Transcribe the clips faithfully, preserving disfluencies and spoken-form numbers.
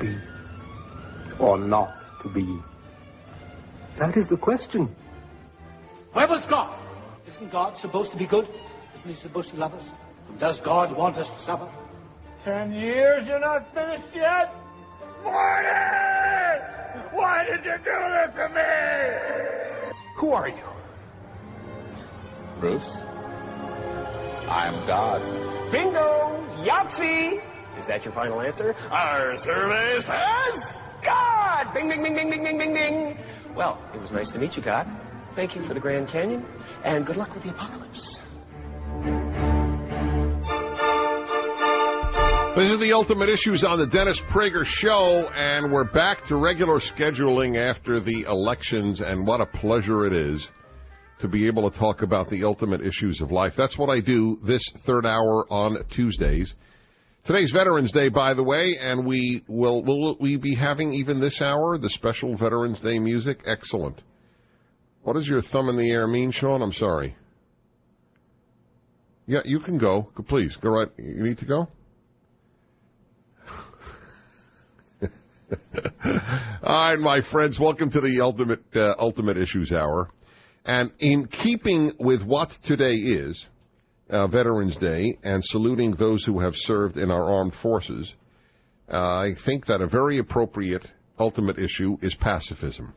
be or not to be? That is the question. Where was God? Isn't God supposed to be good? Isn't he supposed to love us? And does God want us to suffer? Ten years, you're not finished yet? Morning! Why did you do this to me? Who are you? Bruce, I'm God. Bingo! Yahtzee! Is that your final answer? Our survey says God! Bing, bing, bing, bing, bing, bing, bing, bing. Well, it was nice to meet you, God. Thank you for the Grand Canyon, and good luck with the apocalypse. This is the Ultimate Issues on the Dennis Prager Show, and we're back to regular scheduling after the elections, and what a pleasure it is to be able to talk about the ultimate issues of life. That's what I do this third hour on Tuesdays. Today's Veterans Day, by the way, and we will will we be having even this hour the special Veterans Day music? Excellent. What does your thumb in the air mean, Sean? I'm sorry. Yeah, you can go. Please, go right. You need to go? All right, my friends, welcome to the Ultimate uh, Ultimate Issues Hour. And in keeping with what today is, uh, Veterans Day, and saluting those who have served in our armed forces, uh, I think that a very appropriate ultimate issue is pacifism.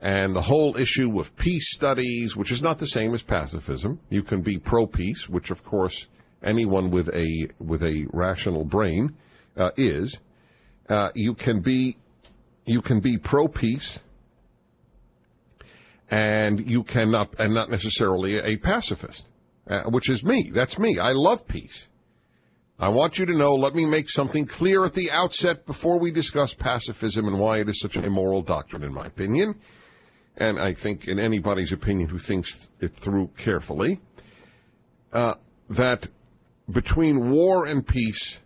And the whole issue of peace studies, which is not the same as pacifism. You can be pro-peace, which, of course, anyone with a with a rational brain uh, is. Uh, you can be, you can be pro-peace, and you cannot, and not necessarily a pacifist, uh, which is me. That's me. I love peace. I want you to know. Let me make something clear at the outset before we discuss pacifism and why it is such an immoral doctrine, in my opinion, and I think in anybody's opinion who thinks it through carefully, uh, that between war and peace,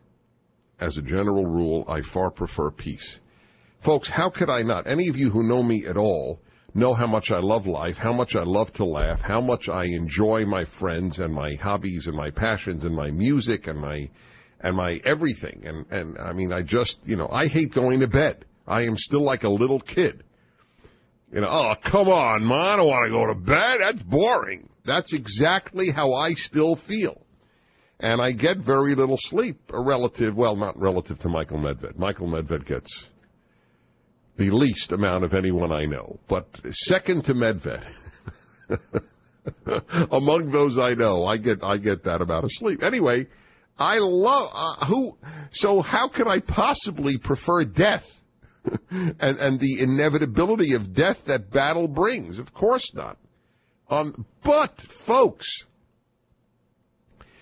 as a general rule, I far prefer peace. Folks, how could I not? Any of you who know me at all know how much I love life, how much I love to laugh, how much I enjoy my friends and my hobbies and my passions and my music and my and my everything. And, and I mean, I just, you know, I hate going to bed. I am still like a little kid. You know, oh, come on, Ma, I don't want to go to bed. That's boring. That's exactly how I still feel. And I get very little sleep, a relative, well, not relative to Michael Medved. Michael Medved gets the least amount of anyone I know, but second to Medved. Among those I know, I get I get that amount of sleep. Anyway, I love uh, who. So how can I possibly prefer death and and the inevitability of death that battle brings? Of course not. Um, but folks,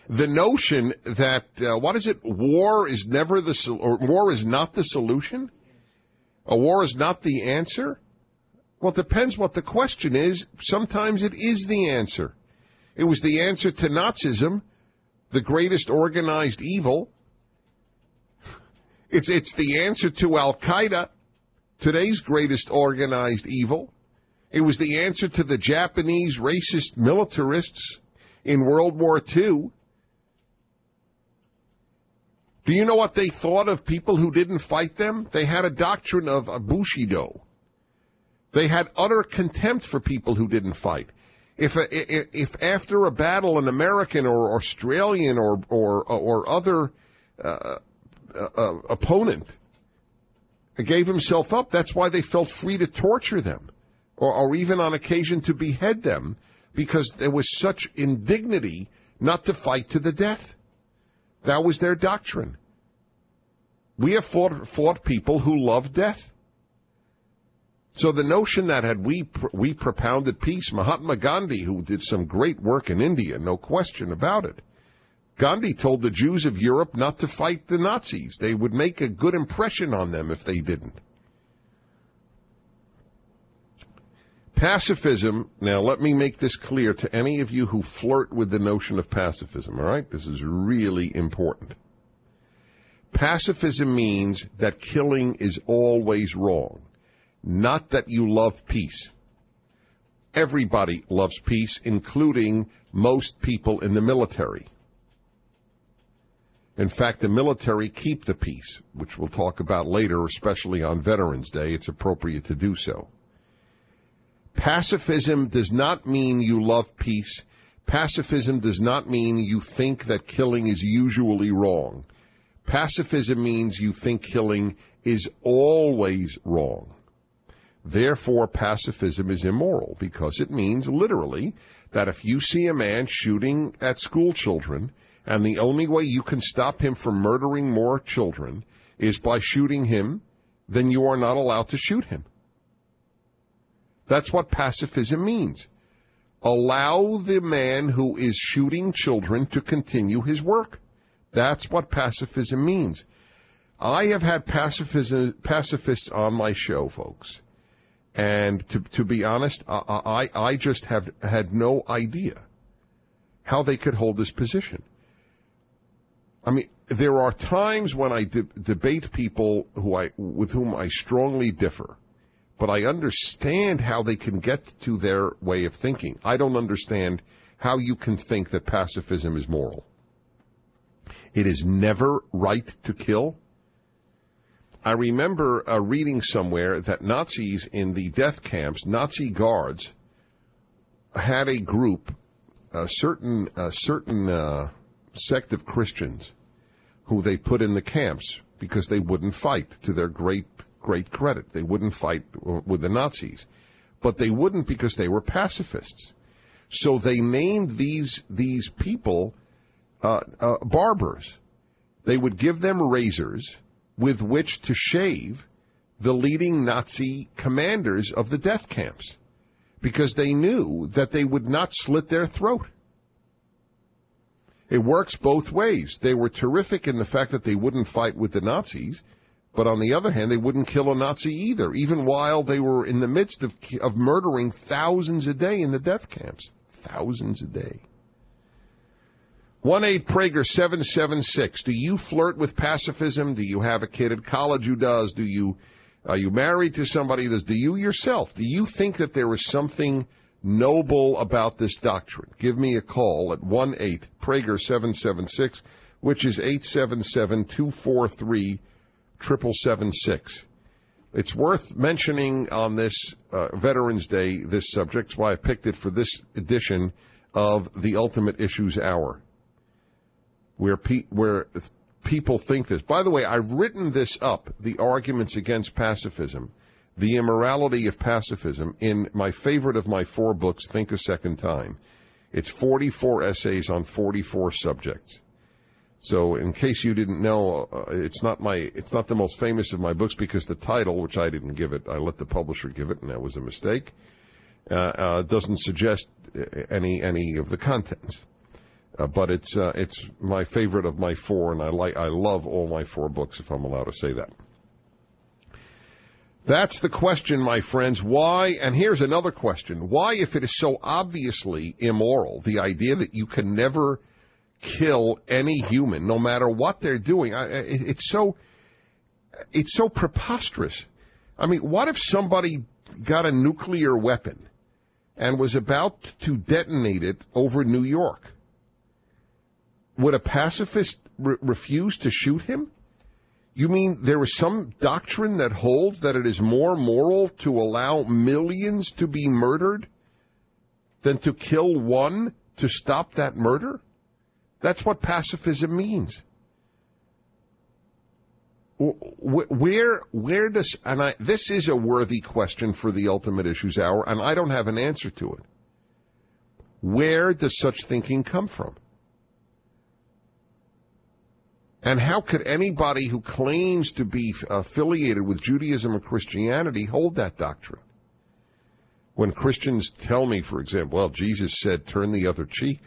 the notion that, uh, what is it, war is never the, sol- or war is not the solution? A war is not the answer? Well, it depends what the question is. Sometimes it is the answer. It was the answer to Nazism, the greatest organized evil. It's, it's the answer to Al-Qaeda, today's greatest organized evil. It was the answer to the Japanese racist militarists in World War Two. Do you know what they thought of people who didn't fight them? They had a doctrine of Bushido. They had utter contempt for people who didn't fight. If a, if after a battle an American or Australian or or or other uh, uh, opponent gave himself up, that's why they felt free to torture them, or, or even on occasion to behead them, because there was such indignity not to fight to the death. That was their doctrine. We have fought, fought people who love death. So the notion that had we we propounded peace, Mahatma Gandhi, who did some great work in India, no question about it. Gandhi told the Jews of Europe not to fight the Nazis. They would make a good impression on them if they didn't. Pacifism, now let me make this clear to any of you who flirt with the notion of pacifism, all right? This is really important. Pacifism means that killing is always wrong, not that you love peace. Everybody loves peace, including most people in the military. In fact, the military keep the peace, which we'll talk about later, especially on Veterans Day. It's appropriate to do so. Pacifism does not mean you love peace. Pacifism does not mean you think that killing is usually wrong. Pacifism means you think killing is always wrong. Therefore, pacifism is immoral, because it means literally that if you see a man shooting at school children, and the only way you can stop him from murdering more children is by shooting him, then you are not allowed to shoot him. That's what pacifism means. Allow the man who is shooting children to continue his work. That's what pacifism means. I have had pacifism, pacifists on my show, folks. And to, to be honest, I, I, I just have had no idea how they could hold this position. I mean, there are times when I de- debate people who I with whom I strongly differ, but I understand how they can get to their way of thinking. I don't understand how you can think that pacifism is moral. It is never right to kill. I remember uh, reading somewhere that Nazis in the death camps, Nazi guards, had a group, a certain, a certain, uh, sect of Christians who they put in the camps because they wouldn't fight, to their great, great credit. They wouldn't fight with the Nazis, but they wouldn't because they were pacifists. So they named these, these people, uh, uh, barbers. They would give them razors with which to shave the leading Nazi commanders of the death camps because they knew that they would not slit their throat. It works both ways. They were terrific in the fact that they wouldn't fight with the Nazis, but on the other hand, they wouldn't kill a Nazi either, even while they were in the midst of of murdering thousands a day in the death camps. Thousands a day. one eight Prager seven seven six. Do you flirt with pacifism? Do you have a kid at college who does? Do you, are you married to somebody who does? Do you yourself? Do you think that there is something noble about this doctrine? Give me a call at one eight Prager seven seven six, which is eight seven seven, two four three, seven seven seven six. It's worth mentioning on this uh, Veterans Day, this subject. That's why I picked it for this edition of the Ultimate Issues Hour, where pe- where people think this. By the way, I've written this up, the arguments against pacifism, the immorality of pacifism, in my favorite of my four books, Think a Second Time. It's forty-four essays on forty-four subjects. So in case you didn't know, uh, it's not my, it's not the most famous of my books because the title, which I didn't give it, I let the publisher give it, and that was a mistake, uh, uh, doesn't suggest any any of the contents. Uh, but it's uh, it's my favorite of my four, and I like I love all my four books, if I'm allowed to say that. That's the question, my friends. Why, and here's another question, why, if it is so obviously immoral, the idea that you can never kill any human, no matter what they're doing, I, it, it's so it's so preposterous. I mean, what if somebody got a nuclear weapon and was about to detonate it over New York? Would a pacifist re- refuse to shoot him? You mean there is some doctrine that holds that it is more moral to allow millions to be murdered than to kill one to stop that murder? That's what pacifism means. Where, where does, and I, this is a worthy question for the Ultimate Issues Hour, and I don't have an answer to it. Where does such thinking come from? And how could anybody who claims to be affiliated with Judaism or Christianity hold that doctrine? When Christians tell me, for example, well, Jesus said, turn the other cheek.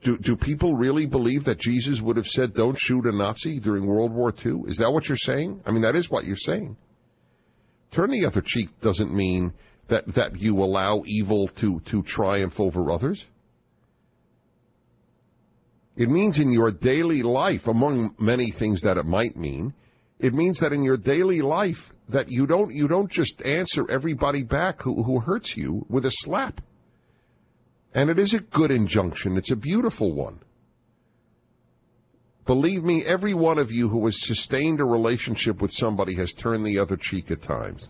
Do, do people really believe that Jesus would have said, don't shoot a Nazi during World War Two? Is that what you're saying? I mean, that is what you're saying. Turn the other cheek doesn't mean that, that you allow evil to, to triumph over others. It means in your daily life, among many things that it might mean, it means that in your daily life that you don't you don't just answer everybody back who, who hurts you with a slap. And it is a good injunction. It's a beautiful one. Believe me, every one of you who has sustained a relationship with somebody has turned the other cheek at times.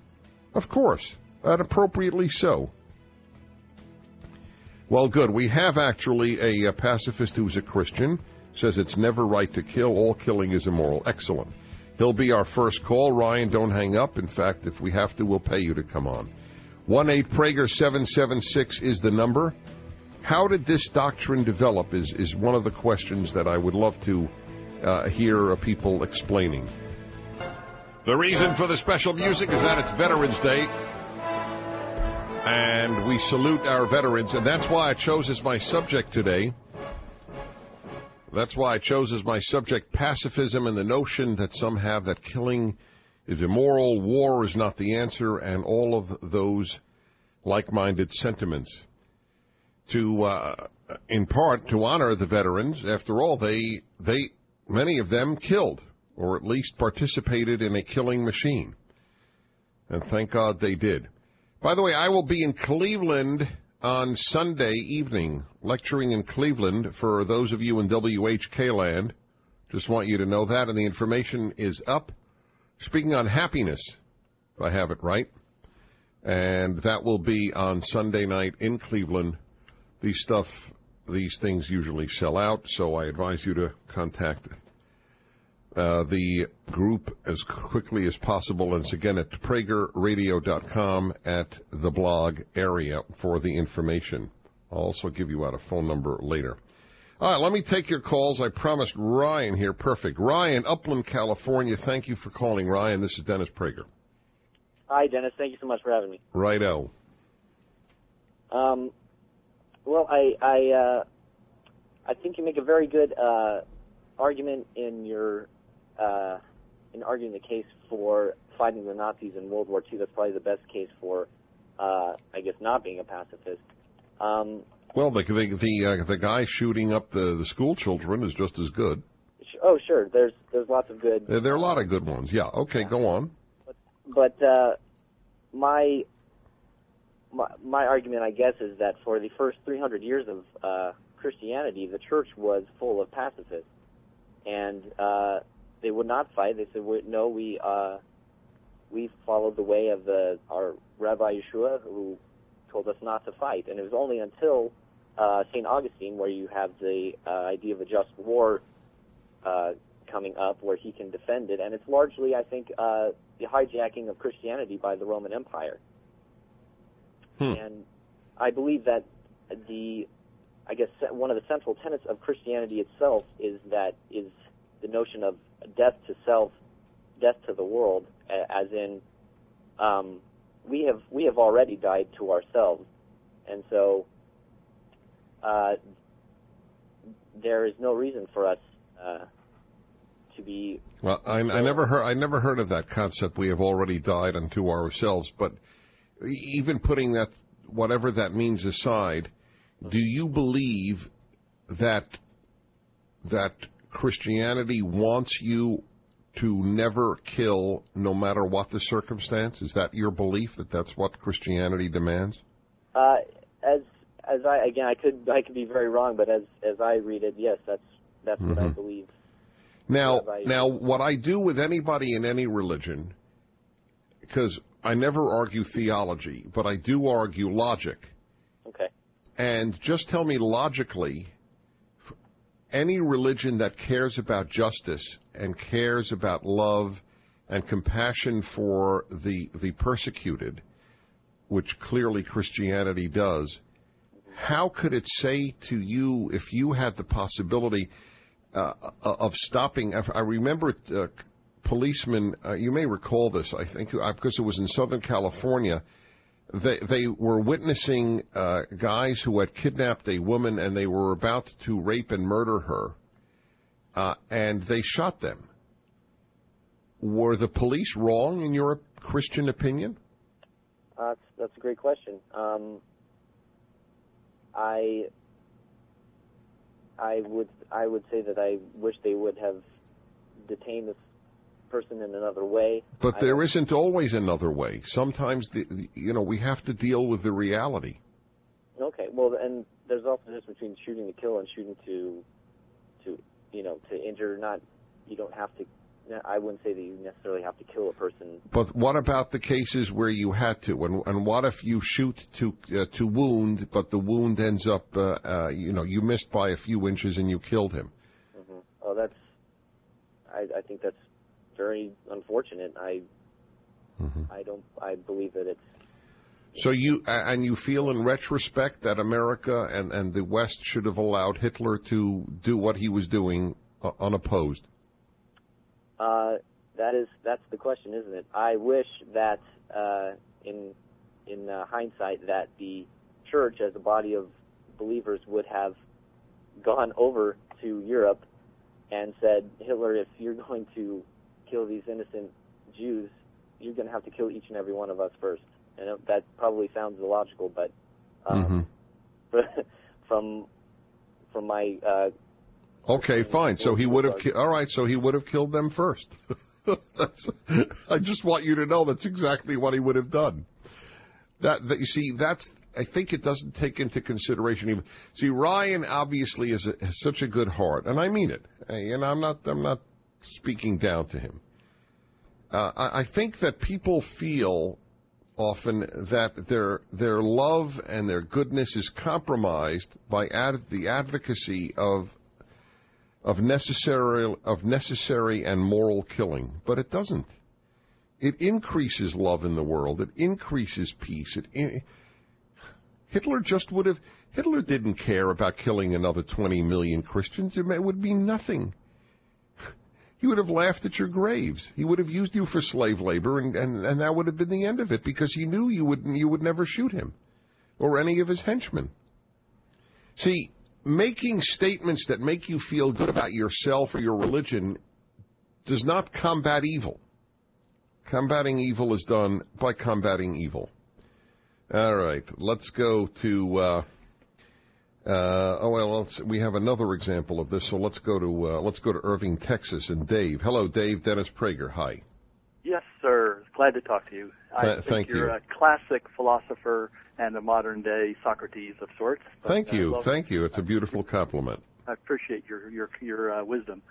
Of course, and appropriately so. Well, good. We have actually a, a pacifist who's a Christian, says it's never right to kill. All killing is immoral. Excellent. He'll be our first call. Ryan, don't hang up. In fact, if we have to, we'll pay you to come on. one eight Prager seven seven six is the number. How did this doctrine develop is, is one of the questions that I would love to uh, hear people explaining. The reason for the special music is that it's Veterans Day. And we salute our veterans. And that's why I chose as my subject today. That's why I chose as my subject pacifism and the notion that some have that killing is immoral, war is not the answer, and all of those like-minded sentiments. To, uh, in part, to honor the veterans. After all, they, they, many of them killed, or at least participated in a killing machine. And thank God they did. By the way, I will be in Cleveland on Sunday evening, lecturing in Cleveland for those of you in W H K land. Just want you to know that, and the information is up. Speaking on happiness, if I have it right, and that will be on Sunday night in Cleveland. These stuff, these things usually sell out, so I advise you to contact uh, the group as quickly as possible. And it's again at Prager Radio dot com at the blog area for the information. I'll also give you out a phone number later. All right, let me take your calls. I promised Ryan here. Perfect. Ryan, Upland, California. Thank you for calling, Ryan. This is Dennis Prager. Hi, Dennis. Thank you so much for having me. Righto. Um, well, I I, uh, I think you make a very good uh, argument in your uh, in arguing the case for fighting the Nazis in World War Two. That's probably the best case for, uh, I guess, not being a pacifist. Um, Well, the the the, uh, the guy shooting up the, the school children is just as good. Oh, sure. There's there's lots of good. There, there are a lot of good ones. Yeah. Okay, yeah. Go on. But, but uh, my, my my argument, I guess, is that for the first three hundred years of uh, Christianity, the church was full of pacifists, and uh, they would not fight. They said, "No, we uh, we followed the way of the our Rabbi Yeshua who told us not to fight." And it was only until uh, Saint Augustine where you have the uh, idea of a just war uh, coming up where he can defend it. And it's largely, I think, uh, the hijacking of Christianity by the Roman Empire. Hmm. And I believe that the, I guess, one of the central tenets of Christianity itself is that is the notion of death to self, death to the world, as in um, we have we have already died to ourselves, and so uh, there is no reason for us uh, to be. Well, I, I never heard I never heard of that concept. We have already died unto ourselves. But even putting that, whatever that means aside, do you believe that that Christianity wants you to never kill, no matter what the circumstance? Is that your belief, that that's what Christianity demands? Uh, as as I again, I could I could be very wrong, but as as I read it, yes, that's that's mm-hmm. what I believe. Now, I, now, what I do with anybody in any religion, because I never argue theology, but I do argue logic. Okay. And just tell me logically, any religion that cares about justice and cares about love and compassion for the the persecuted, which clearly Christianity does, how could it say to you, if you had the possibility uh, of stopping? I remember uh, policemen, uh, you may recall this, I think, because it was in Southern California. They they were witnessing uh, guys who had kidnapped a woman and they were about to rape and murder her, uh, and they shot them. Were the police wrong, in your Christian opinion? Uh, that's, that's a great question. Um, I I would I would say that I wish they would have detained this person in another way. But there isn't always another way. Sometimes, the, the, you know, we have to deal with the reality. Okay, well, and there's also this between shooting to kill and shooting to to you know, to injure, not, you don't have to, I wouldn't say that you necessarily have to kill a person. But what about the cases where you had to? And, and what if you shoot to uh, to wound, but the wound ends up, uh, uh, you know, you missed by a few inches and you killed him? Mm-hmm. Oh, that's, I, I think that's very unfortunate. I mm-hmm. I don't, I believe that it's... So you, and you feel in retrospect that America and, and the West should have allowed Hitler to do what he was doing unopposed? Uh, that is, that's the question, isn't it? I wish that, uh, in in uh, hindsight, that the church as a body of believers would have gone over to Europe and said, Hitler, if you're going to kill these innocent Jews, you're going to have to kill each and every one of us first. And that probably sounds illogical, but um, mm-hmm. from from my... Uh, Okay, fine. So he would have. Ki- All right. So he would have killed them first. That's, I just want you to know that's exactly what he would have done. That, that you see, that's. I think it doesn't take into consideration. Even, see, Ryan obviously is a, has such a good heart, and I mean it. And I'm not. I'm not speaking down to him. Uh, I, I think that people feel often that their their love and their goodness is compromised by ad- the advocacy of. Of necessary of necessary and moral killing, but it doesn't. It increases love in the world. It increases peace. It in, Hitler just would have. Hitler didn't care about killing another twenty million Christians. It would be nothing. He would have laughed at your graves. He would have used you for slave labor, and, and, and that would have been the end of it, because he knew you would you would never shoot him, or any of his henchmen. See. Making statements that make you feel good about yourself or your religion does not combat evil. Combating evil is done by combating evil. All right, let's go to, uh, uh, oh, well, let's, we have another example of this, so let's go to, uh, let's go to Irving, Texas, and Dave. Hello, Dave. Dennis Prager, hi. Yes, sir. Glad to talk to you. Th- I think thank you're you. a classic philosopher and a modern-day Socrates of sorts. Thank you. Love- thank you. It's a beautiful compliment. I appreciate your your, your uh, wisdom.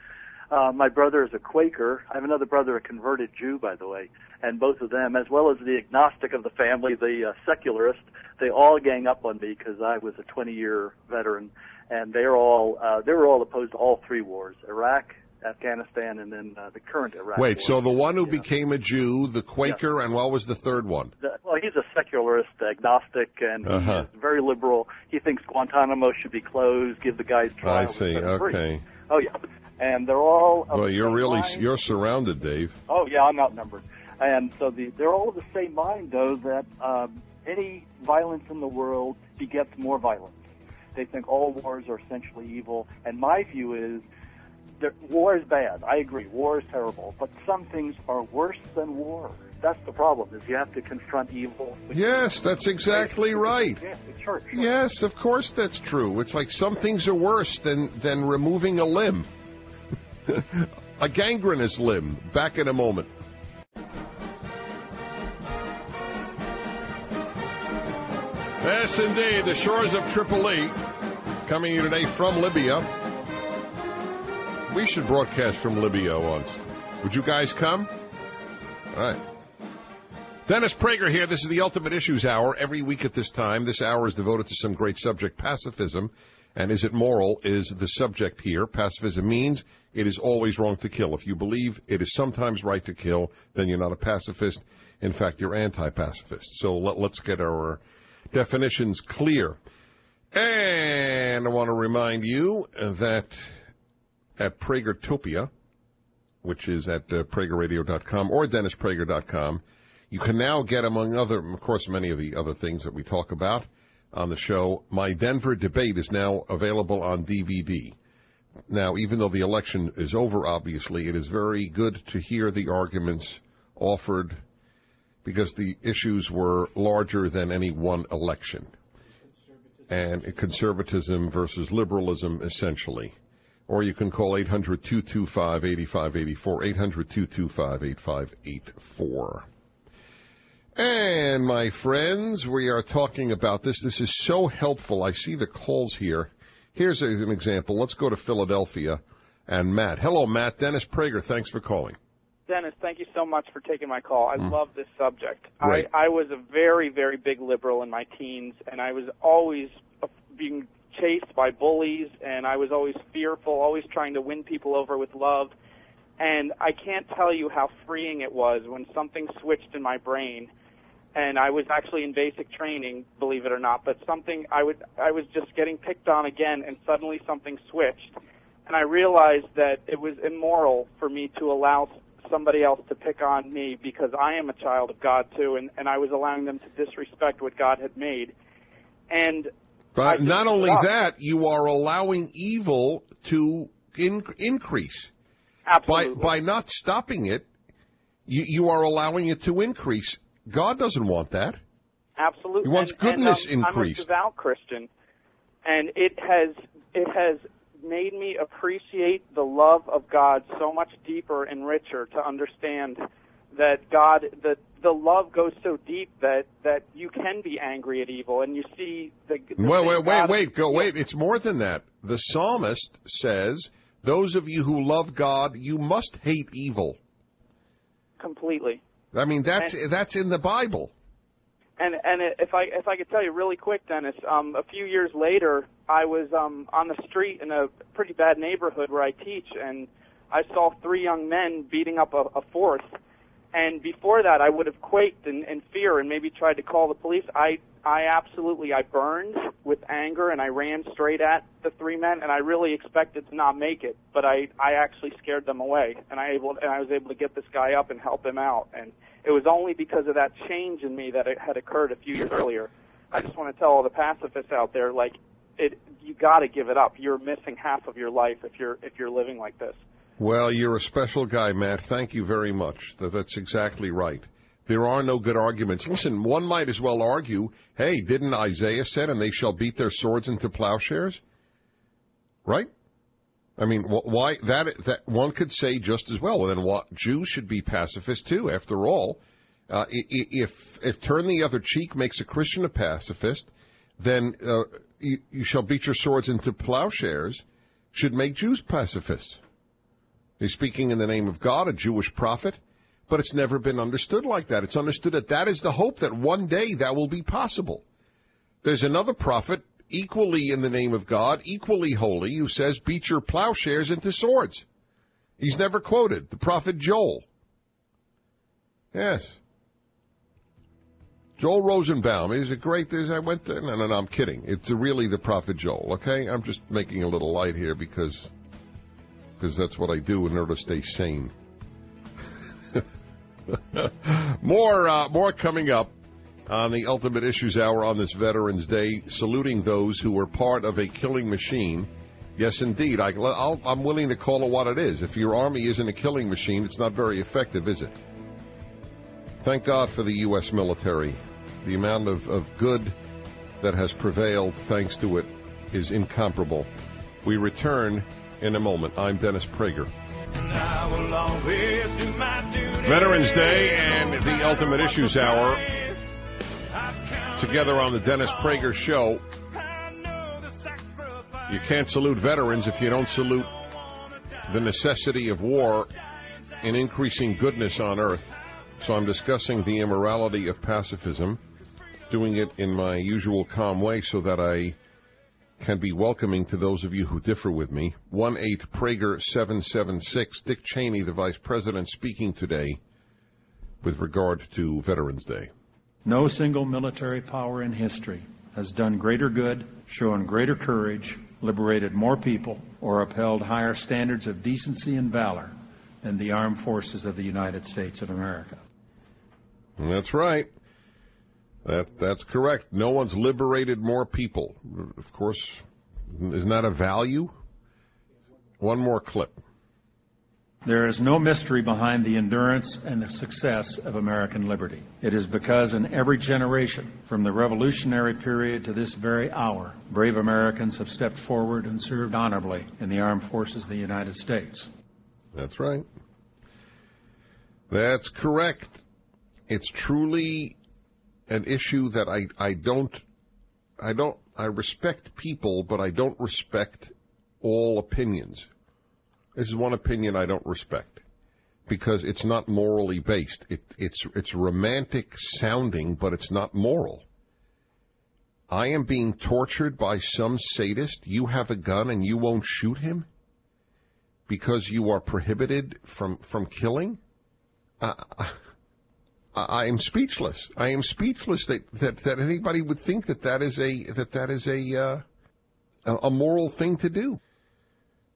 Uh, my brother is a Quaker. I have another brother, a converted Jew, by the way, and both of them, as well as the agnostic of the family, the uh, secularist, they all gang up on me because I was a twenty-year veteran, and they're all uh, they were all opposed to all three wars, Iraq, Afghanistan, and then uh, the current Iraq Wait, war. So the one who yeah. became a Jew, the Quaker, yeah. and what was the third one? The, well, he's a secularist, agnostic, and uh-huh. he's very liberal. He thinks Guantanamo should be closed, give the guys trial. I see, okay. Free. Oh, yeah. And they're all... Well, you're really, mind. you're surrounded, Dave. Oh, yeah, I'm outnumbered. And so the, they're all of the same mind, though, that um, any violence in the world begets more violence. They think all wars are essentially evil, and my view is war is bad. I agree. War is terrible. But some things are worse than war. That's the problem, is you have to confront evil. Yes, that's exactly right. Yeah, the church. Yes, of course that's true. It's like some things are worse than, than removing a limb. A gangrenous limb. Back in a moment. Yes, indeed. The shores of Tripoli. Coming to you today from Libya. We should broadcast from Libya once. Would you guys come? All right. Dennis Prager here. This is the Ultimate Issues Hour. Every week at this time, this hour is devoted to some great subject. Pacifism, and is it moral, is the subject here. Pacifism means it is always wrong to kill. If you believe it is sometimes right to kill, then you're not a pacifist. In fact, you're anti-pacifist. So let, let's get our definitions clear. And I want to remind you that... at Pragertopia, which is at uh, prager radio dot com or dennis prager dot com. You can now get, among other, of course, many of the other things that we talk about on the show, My Denver Debate is now available on D V D. Now, even though the election is over, obviously, it is very good to hear the arguments offered because the issues were larger than any one election. And conservatism versus liberalism, essentially. Or you can call eight hundred two two five eight five eight four, eight hundred two two five eight five eight four. And, my friends, we are talking about this. This is so helpful. I see the calls here. Here's an example. Let's go to Philadelphia. and Matt. Hello, Matt. Dennis Prager, thanks for calling. Dennis, thank you so much for taking my call. I mm. love this subject. I, I was a very, very big liberal in my teens, and I was always being chased by bullies, and I was always fearful, always trying to win people over with love. And I can't tell you how freeing it was when something switched in my brain. And I was actually in basic training, believe it or not, but something I would I was just getting picked on again, and suddenly something switched. And I realized that it was immoral for me to allow somebody else to pick on me, because I am a child of God too, and, and I was allowing them to disrespect what God had made. And But not only stopped. that, you are allowing evil to in- increase. Absolutely. By, by not stopping it, you, you are allowing it to increase. God doesn't want that. Absolutely. He wants and, goodness and I'm, increased. I'm a devout Christian, and it has it has made me appreciate the love of God so much deeper and richer, to understand that God, that the love goes so deep that, that you can be angry at evil, and you see the... the wait, wait, God wait, wait, go, wait. It's more than that. The psalmist says, those of you who love God, you must hate evil. Completely. I mean, that's and, that's in the Bible. And and if I if I could tell you really quick, Dennis, um, a few years later, I was um, on the street in a pretty bad neighborhood where I teach, and I saw three young men beating up a, a fourth. And before that, I would have quaked in, in fear and maybe tried to call the police. I, I absolutely, I burned with anger, and I ran straight at the three men, and I really expected to not make it. But I, I actually scared them away, and I able, and I was able to get this guy up and help him out. And it was only because of that change in me that it had occurred a few years earlier. I just want to tell all the pacifists out there, like, it, you got to give it up. You're missing half of your life if you're if you're living like this. Well, you're a special guy, Matt. Thank you very much. That's exactly right. There are no good arguments. Listen, one might as well argue, hey, didn't Isaiah said, and they shall beat their swords into plowshares? Right? I mean, why that, that one could say just as well, well then what, Jews should be pacifists too, after all. Uh, if, if turn the other cheek makes a Christian a pacifist, then uh, you, you shall beat your swords into plowshares should make Jews pacifists. He's speaking in the name of God, a Jewish prophet, but it's never been understood like that. It's understood that that is the hope that one day that will be possible. There's another prophet, equally in the name of God, equally holy, who says, beat your plowshares into swords. He's never quoted, the prophet Joel. Yes. Joel Rosenbaum is a great, I went to, no, no, no, I'm kidding. It's really the prophet Joel, okay? I'm just making a little light here because... because that's what I do in order to stay sane. more uh, more coming up on the Ultimate Issues Hour on this Veterans Day, saluting those who were part of a killing machine. Yes, indeed. I, I'll, I'm willing to call it what it is. If your army isn't a killing machine, it's not very effective, is it? Thank God for the U S military. The amount of, of good that has prevailed thanks to it is incomparable. We return... in a moment. I'm Dennis Prager. Veterans Day and the Ultimate Issues Hour together on the Dennis Prager Show. You can't salute veterans if you don't salute the necessity of war and increasing goodness on earth. So I'm discussing the immorality of pacifism, doing it in my usual calm way so that I can be welcoming to those of you who differ with me. one eight Prager seven seven six. Dick Cheney, the Vice President, speaking today with regard to Veterans Day. No single military power in history has done greater good, shown greater courage, liberated more people, or upheld higher standards of decency and valor than the armed forces of the United States of America. That's right. That, that's correct. No one's liberated more people. Of course, isn't that a value? One more clip. There is no mystery behind the endurance and the success of American liberty. It is because in every generation, from the Revolutionary period to this very hour, brave Americans have stepped forward and served honorably in the armed forces of the United States. That's right. That's correct. It's truly... an issue that I, I don't, I don't, I respect people, but I don't respect all opinions. This is one opinion I don't respect because it's not morally based. It, it's it's romantic sounding, but it's not moral. I am being tortured by some sadist. You have a gun and you won't shoot him because you are prohibited from, from killing? Uh, I, I am speechless. I am speechless that, that, that anybody would think that that is a, that that is a, uh, a moral thing to do.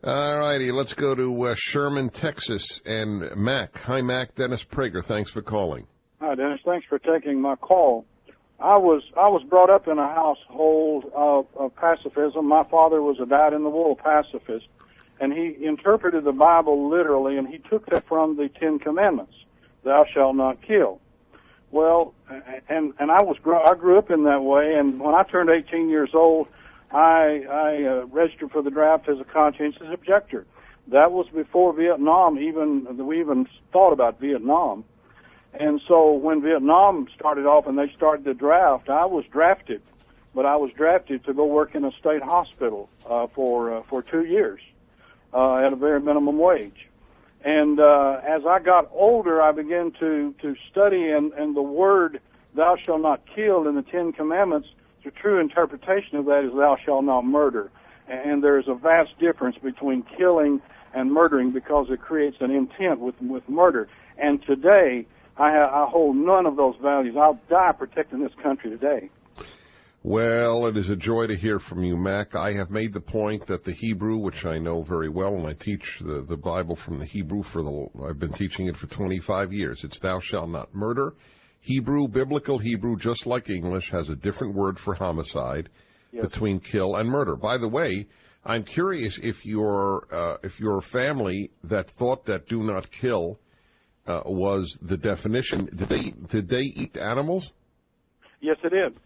All righty, let's go to uh, Sherman, Texas, and Mac. Hi, Mac. Dennis Prager, thanks for calling. Hi, Dennis. Thanks for taking my call. I was I was brought up in a household of, of pacifism. My father was a dyed-in-the-wool pacifist, and he interpreted the Bible literally, and he took that from the Ten Commandments, "Thou shalt not kill." Well, and and I was I grew up in that way, and when I turned eighteen years old, I I uh, registered for the draft as a conscientious objector. That was before Vietnam even we even thought about Vietnam. And so when Vietnam started off and they started the draft, I was drafted, but I was drafted to go work in a state hospital uh, for uh, for two years uh, at a very minimum wage. And uh, as I got older, I began to, to study, and, and the word "thou shalt not kill" in the Ten Commandments, the true interpretation of that is "thou shalt not murder." And there is a vast difference between killing and murdering because it creates an intent with, with murder. And today, I, I hold none of those values. I'll die protecting this country today. Well, it is a joy to hear from you, Mac. I have made the point that the Hebrew, which I know very well, and I teach the, the Bible from the Hebrew for the, I've been teaching it for twenty-five years. It's "thou shalt not murder." Hebrew, biblical Hebrew, just like English, has a different word for homicide, yes, between kill and murder. By the way, I'm curious if your, uh, if your family that thought that "do not kill" Uh, was the definition. Did they did they eat animals? Yes, they did.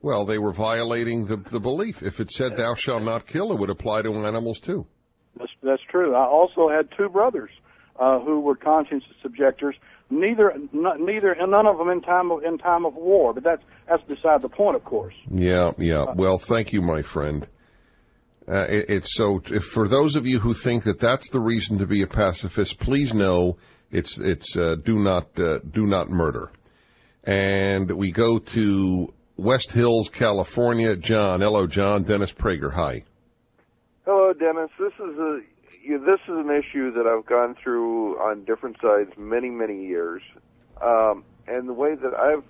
Well, they were violating the the belief. If it said "thou shalt not kill," it would apply to animals too. That's that's true. I also had two brothers uh, who were conscientious objectors. Neither not, neither and none of them in time of, in time of war. But that's that's beside the point, of course. Yeah, yeah. Well, thank you, my friend. Uh, it, it's so. If, for those of you who think that that's the reason to be a pacifist, please know. It's it's uh, do not uh, do not murder. And we go to West Hills, California. John, hello, John. Dennis Prager, hi. Hello, Dennis. This is a this is an issue that I've gone through on different sides many many years, um, and the way that I've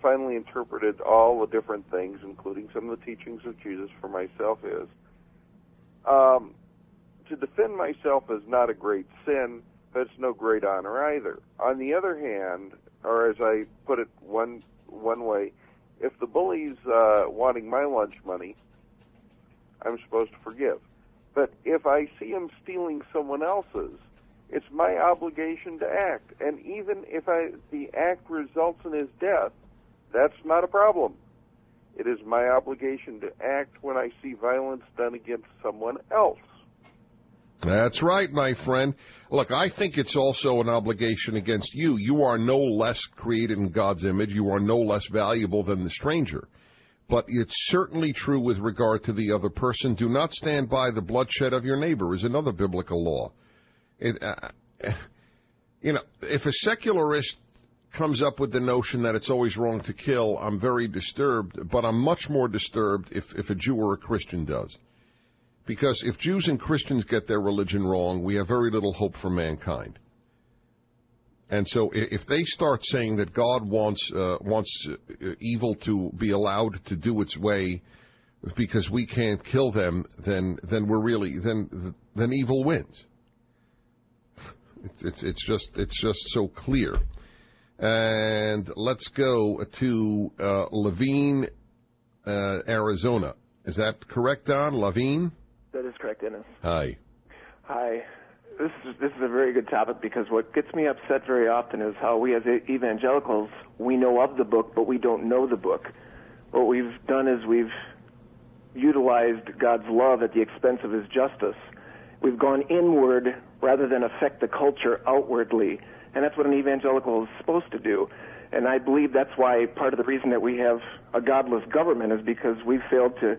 finally interpreted all the different things, including some of the teachings of Jesus for myself, is um, to defend myself is not a great sin. That's no great honor either. On the other hand, or as I put it one one way, if the bully's uh, wanting my lunch money, I'm supposed to forgive. But if I see him stealing someone else's, it's my obligation to act. And even if I, the act results in his death, that's not a problem. It is my obligation to act when I see violence done against someone else. That's right, my friend. Look, I think it's also an obligation against you. You are no less created in God's image. You are no less valuable than the stranger. But it's certainly true with regard to the other person. Do not stand by the bloodshed of your neighbor is another biblical law. It, uh, you know, if a secularist comes up with the notion that it's always wrong to kill, I'm very disturbed, but I'm much more disturbed if, if a Jew or a Christian does. Because if Jews and Christians get their religion wrong, we have very little hope for mankind. And so if they start saying that God wants uh, wants evil to be allowed to do its way because we can't kill them, then then we're really then then evil wins. It's it's, it's just it's just so clear. And let's go to uh, Levine, uh, Arizona. Is that correct, Don? Levine? That is correct, Dennis. Hi. Hi. This is this is a very good topic because what gets me upset very often is how we as evangelicals, we know of the book, but we don't know the book. What we've done is we've utilized God's love at the expense of his justice. We've gone inward rather than affect the culture outwardly, and that's what an evangelical is supposed to do. And I believe that's why part of the reason that we have a godless government is because we've failed to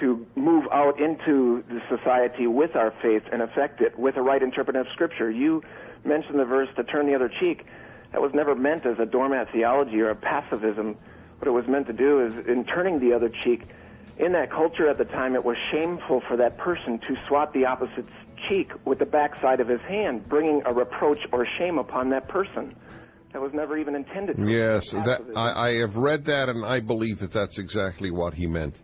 to move out into the society with our faith and affect it with a right interpretation of Scripture. You mentioned the verse to turn the other cheek. That was never meant as a doormat theology or a pacifism. What it was meant to do is, in turning the other cheek, in that culture at the time, it was shameful for that person to swat the opposite cheek with the backside of his hand, bringing a reproach or shame upon that person. That was never even intended. To yes, that, I, I have read that, and I believe that that's exactly what he meant.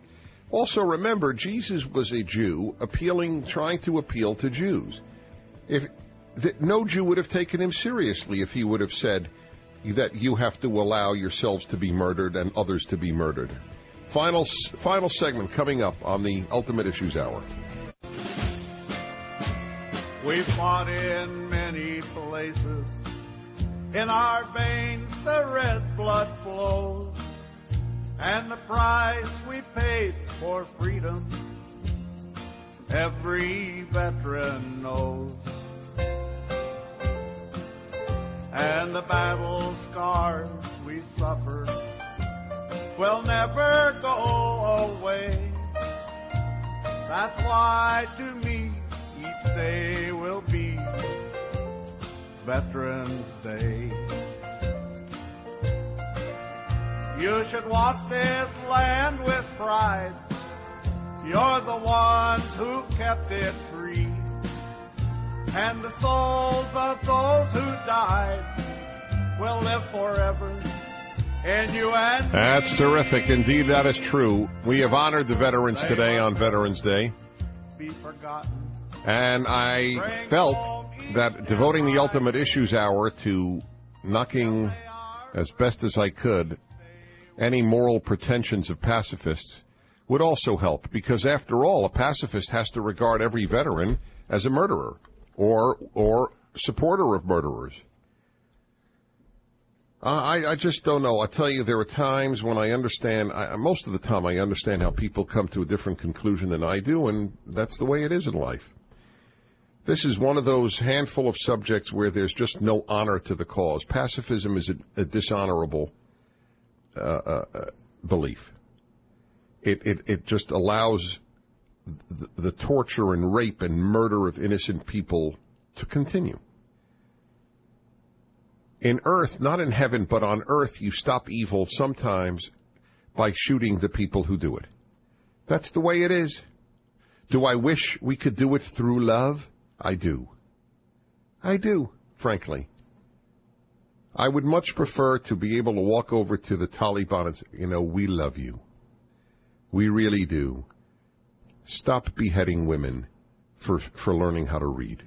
Also, remember, Jesus was a Jew appealing, trying to appeal to Jews. If that, no Jew would have taken him seriously if he would have said that you have to allow yourselves to be murdered and others to be murdered. Final, final segment coming up on the Ultimate Issues Hour. We fought in many places. In our veins the red blood flows, and the price we paid for freedom, every veteran knows. And the battle scars we suffered will never go away. That's why to me each day will be Veterans Day. You should walk this land with pride. You're the ones who kept it free, and the souls of those who died will live forever in you and me. That's terrific. Indeed, that is true. We have honored the veterans today on Veterans Day. Be forgotten. And I felt that devoting the Ultimate Issues Hour to knocking, as best as I could, any moral pretensions of pacifists would also help, because after all, a pacifist has to regard every veteran as a murderer or or supporter of murderers. Uh, I, I just don't know. I tell you, there are times when I understand, I, most of the time I understand how people come to a different conclusion than I do, and that's the way it is in life. This is one of those handful of subjects where there's just no honor to the cause. Pacifism is a, a dishonorable uh, uh, belief. It, it it just allows the, the torture and rape and murder of innocent people to continue. In earth, not in heaven, but on earth, you stop evil sometimes by shooting the people who do it. That's the way it is. Do I wish we could do it through love? I do. I do, frankly. I would much prefer to be able to walk over to the Taliban and say, you know, we love you. We really do. Stop beheading women for, for learning how to read.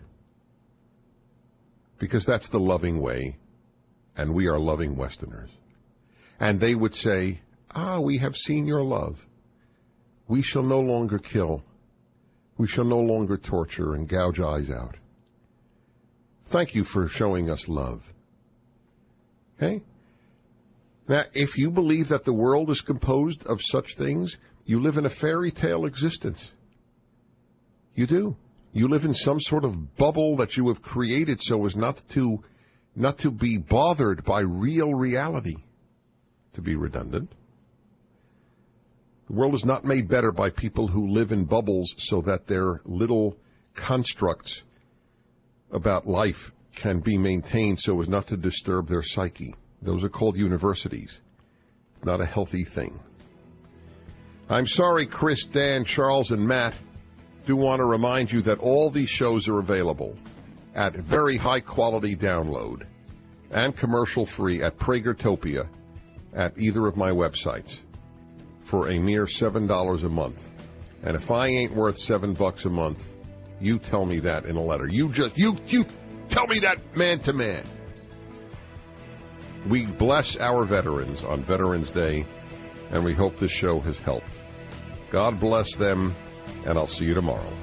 Because that's the loving way, and we are loving Westerners. And they would say, ah, we have seen your love. We shall no longer kill. We shall no longer torture and gouge eyes out. Thank you for showing us love. Okay? Now, if you believe that the world is composed of such things, you live in a fairy tale existence. You do. You live in some sort of bubble that you have created so as not to, not to be bothered by real reality, to be redundant. The world is not made better by people who live in bubbles so that their little constructs about life can be maintained so as not to disturb their psyche. Those are called universities. It's not a healthy thing. I'm sorry, Chris, Dan, Charles, and Matt. Do want to remind you that all these shows are available at very high-quality download and commercial-free at PragerTopia at either of my websites, for a mere seven dollars a month. And if I ain't worth seven bucks a month, you tell me that in a letter. You just, you, you tell me that man to man. We bless our veterans on Veterans Day, and we hope this show has helped. God bless them, and I'll see you tomorrow.